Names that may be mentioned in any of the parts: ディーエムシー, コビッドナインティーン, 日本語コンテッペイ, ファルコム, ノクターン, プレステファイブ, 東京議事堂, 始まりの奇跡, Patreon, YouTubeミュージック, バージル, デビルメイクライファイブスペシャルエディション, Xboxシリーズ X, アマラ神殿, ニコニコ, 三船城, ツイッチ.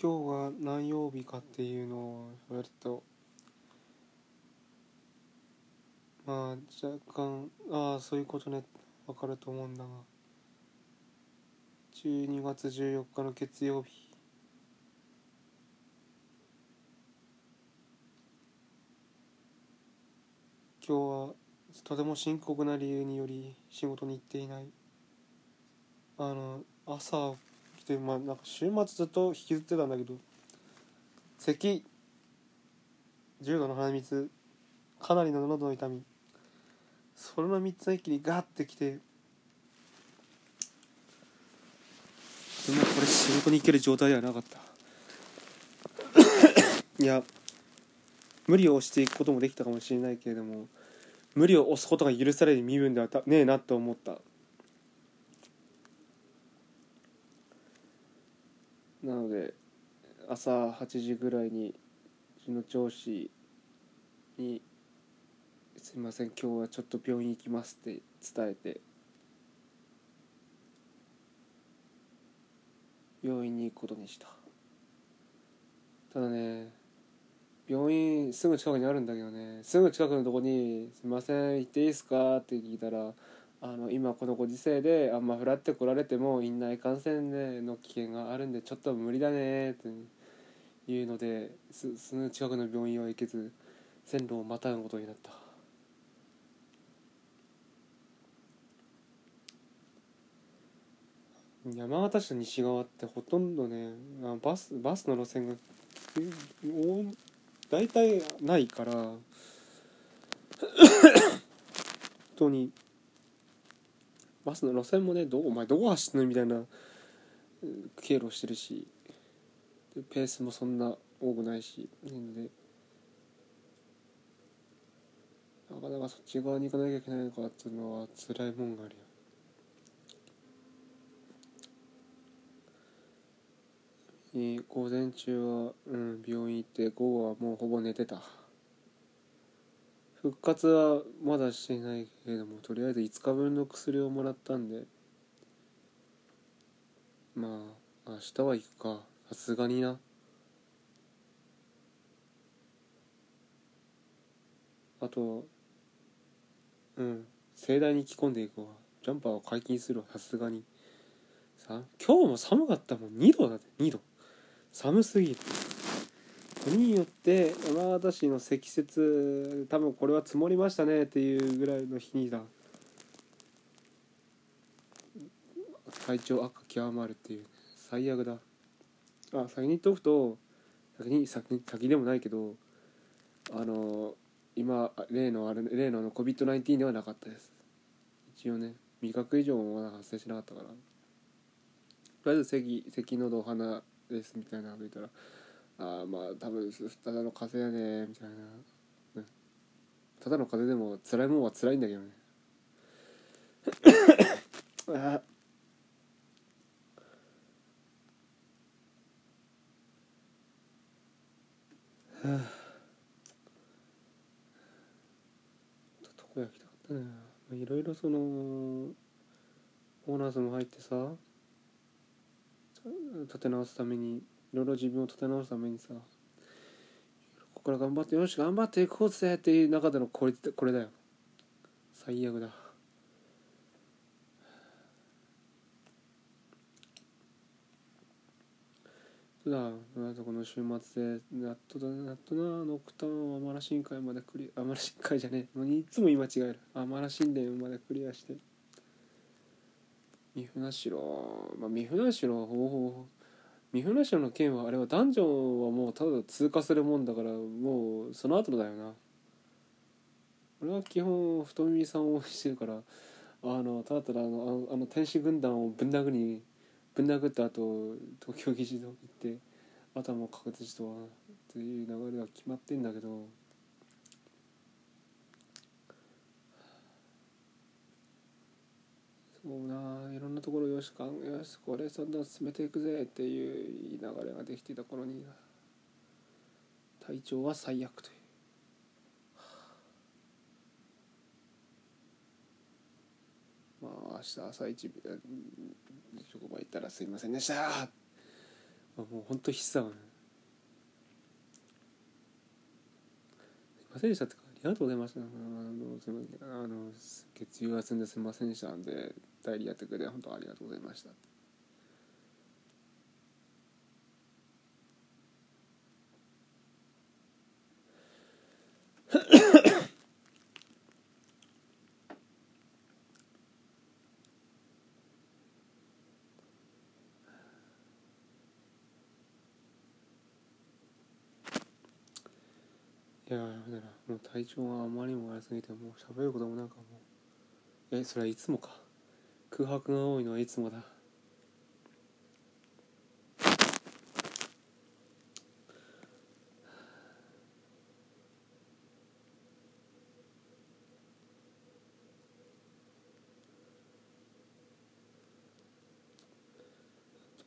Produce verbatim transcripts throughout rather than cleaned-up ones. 今日は何曜日かっていうのを言われると、まあ若干、ああそういうことね、わかると思うんだが、じゅうにがつじゅうよっかの月曜日、今日はとても深刻な理由により仕事に行っていない。あの朝来て、まあなんか週末ずっと引きずってたんだけど、咳、重度の鼻水、かなりの喉の痛み、それのみっつの一気にガッてきて、もうこれ仕事に行ける状態ではなかったいや無理を押していくこともできたかもしれないけれども、無理を押すことが許される身分ではねえなと思った。なので朝はちじぐらいにうちの上司に「すいません、今日はちょっと病院行きます」って伝えて病院に行くことにした。ただね、病院すぐ近くにあるんだけどね、すぐ近くのとこに「すいません、行っていいですか?」って聞いたら、あの今このご時世であんまふらって来られても院内感染の危険があるんでちょっと無理だねっていうので、すすぐ近くの病院は行けず、線路をまたぐことになった。山形市の西側ってほとんどね、バス、バスの路線が大体ないから本当にバスの路線もね、どこお前どこ走ってんのみたいな経路をしてるし、ペースもそんな多くないし、でなかなかそっち側に行かなきゃいけないのかっていうのは辛いもんがあるよ。午前中は、うん、病院行って、午後はもうほぼ寝てた。復活はまだしていないけれども、とりあえずいつかぶんの薬をもらったんで、まあ明日は行くか、さすがにな。あと、うん、盛大に着込んでいくわ。ジャンパーを解禁するわ、さすがに。さ、今日も寒かったもん。にどだって、にど、寒すぎる。これによって山形市の積雪、多分これは積もりましたねっていうぐらいの日にだ、体調悪化極まるっていう、最悪だ。あ、先に言っとくと、先に先に先でもないけど、あの今例のあれ、例の コビッドナインティーン ではなかったです。一応ね、味覚異常もまだ発生しなかったから、とりあえず咳、咳、喉、鼻ですみたいなの言ったら、ああまあ多分ただの風邪やねみたいな、ね、ただの風邪でも辛いもんは辛いんだけどねあ、はあ、どこ焼きたかったね。いろいろそのオーナーズも入ってさ、立て直すために、いろいろ自分を立て直すためにさ、ここから頑張って、よし頑張っていこうぜっていう中でのこれ、これだよ。最悪だ。ただこの週末でやっとだな、やっとな、ノクターンをアマラ深海までクリア、アマラ深海じゃねえ、いつも言い間違える、アマラ神殿までクリアして、三船城、まあ、三船城はほう、三船城の件はあれはダンジョンはもうただ通過するもんだから、もうその後だよな。俺は基本太みさんを応援してるから、あのただただあのあの天使軍団をぶん殴りぶん殴った後、東京議事堂行って頭を確実しとはっていう流れは決まってんだけど。そうな、いろんなところよしかん、よしこれそんな進めていくぜっていう流れができていた頃に、体調は最悪という。まあ明日朝一職場行ったら、すいませんでした、もう本当必須だわね。すいませんでしたってか、ありがとうございました。あの、あの月曜休んですいませんでしたんで、代理やってくれて本当ありがとうございました。いやー、だからもう体調があまりにも悪すぎて、もう喋ることもなんかもう、え、それはいつもか。空白が多いのはいつもだ。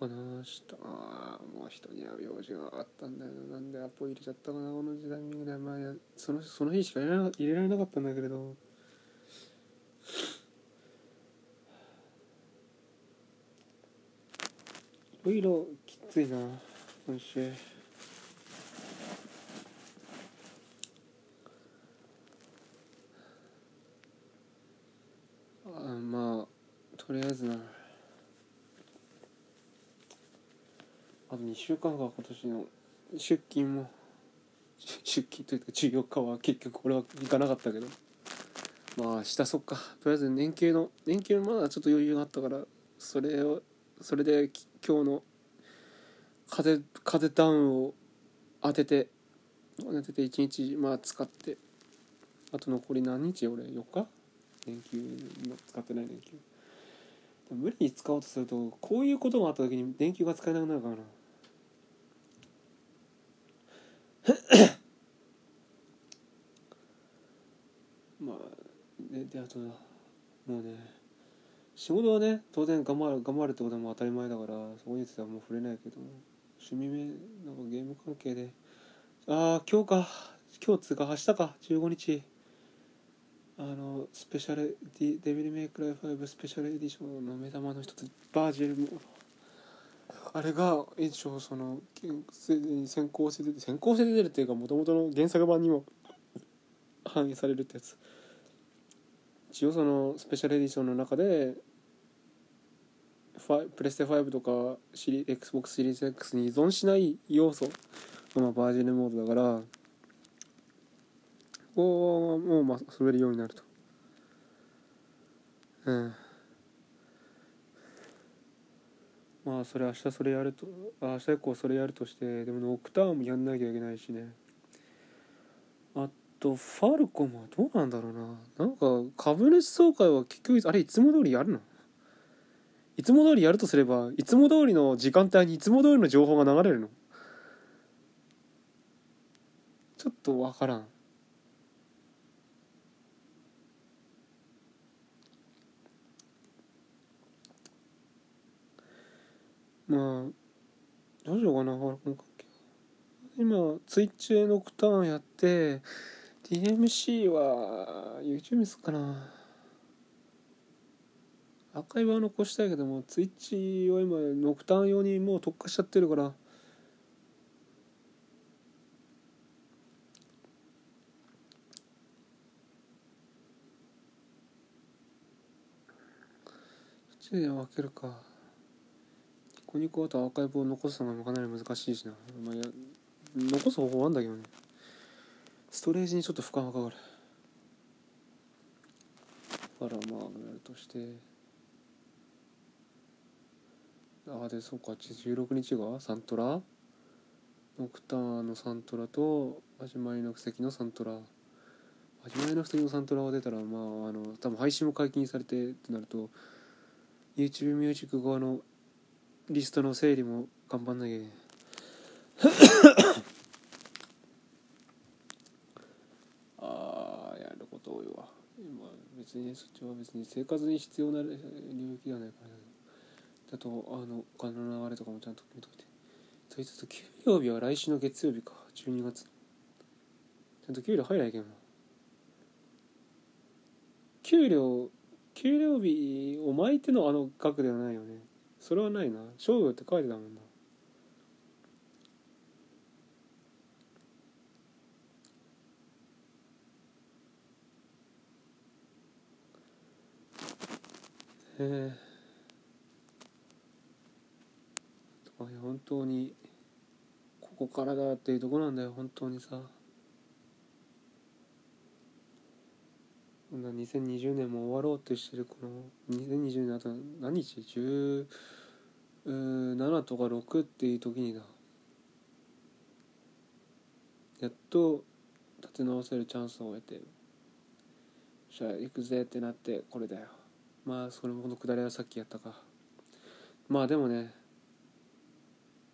どうかな、明日もう人に会う用事があったんだよな。なんでアポ入れちゃったかな、この時代みたいな。まあ、そのその日しか入れられなかったんだけれど、いろいろきついな今週。あ、まあとりあえずな、にしゅうかんが今年の出勤も出勤というか授業かは結局これは行かなかったけど、まあしたそっか。とりあえず年休の年休まだちょっと余裕があったから、それをそれで今日の風風ダウンを当てて当てて一日まあ使って、あと残り何日、俺よっか年休使ってない年休。無理に使おうとするとこういうことがあった時に電球が使えなくなるからな。まあで、であともうね、仕事はね当然頑張る頑張るってことも当たり前だから、そこについてはもう触れないけど、趣味めなんかゲーム関係で、ああ今日か今日つうか明日かじゅうごにち、あのスペシャルディデビルメイクライファイブスペシャルエディションの目玉の一つバージルも、あれが一応その先行して出て先行して出てるっていうか、もともとの原作版にも反映されるってやつ。一応そのスペシャルエディションの中でプレステファイブとかシリ Xbox シリーズ X に依存しない要素が、まあ、バージルモードだからここもうまあ滑るようになると、うん、まあそれ明日それやると、明日以降それやるとして、でもノクターンもやんなきゃいけないしね。あとファルコムはどうなんだろうな。なんか株主総会は結局あれいつも通りやるの？いつも通りやるとすれば、いつも通りの時間帯にいつも通りの情報が流れるの？ちょっとわからん。まあどうしようかな、ファルコン関係。今ツイッチでノクターンやって ディーエムシー は YouTube にすっかな。アーカイブは残したいけども、ツイッチは今ノクターン用にもう特化しちゃってるから、そっちで分けるか。コニコアとアーカイブを残すのがかなり難しいしな、まあ、や残す方法はあんだけどね、ストレージにちょっと負荷がかかるから、まあやるとして、ああでそうかじゅうろくにちがサントラ、ノクターンのサントラと始まりの奇跡のサントラ、始まりの奇跡のサントラが出たら、まああの多分配信も解禁されてってなると YouTube ミュージック側のリストの整理も頑張んなきゃいけない。ああやること多いわ。今別にそっちは別に生活に必要な領域ではないから、ね、あとあのお金の流れとかもちゃんと決めといて。それちょっと給料日は来週の月曜日か、じゅうにがつ。ちゃんと給料入らないけんな。給料給料日を巻いてのあの額ではないよね。それはないな。商業って書いてたもんな。えー、本当にここからだっていうとこなんだよ。本当にさ、こんなにせんにじゅうねんも終わろうとしてる、このにせんにじゅうねんあと何日 ?じゅうなな とかろくっていう時にだ、やっと立て直せるチャンスを得て、じゃあ行くぜってなって、これだよ。まあそれもこの下りはさっきやったか。まあでもね、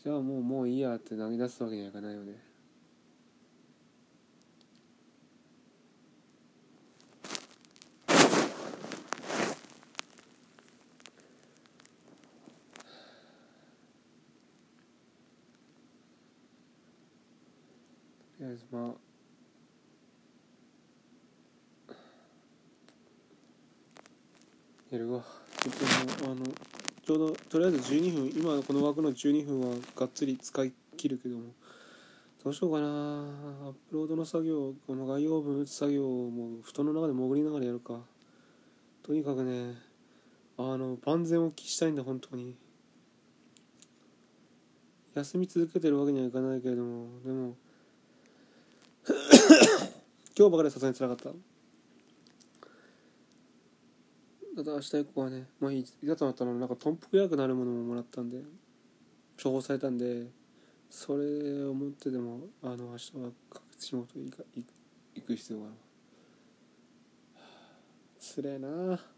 じゃあもうもういいやって投げ出すわけにはいかないよね。とりあえずまあ。やるわ。ちょっとあのちょうどとりあえずじゅうにふん、今この枠のじゅうにふんはがっつり使い切るけども、どうしようかな。アップロードの作業、この概要文打つ作業をもう布団の中で潜りながらやるか。とにかくね、あの万全を期したいんだ。本当に休み続けてるわけにはいかないけれども、でも今日ばかりはさすがにつらかった。ただ明日以降はね、まあいざとなったらなんか頓服薬なるものももらったんで、処方されたんで、それを持ってでもあの明日は確実仕事に行く必要がある。つれえなあ。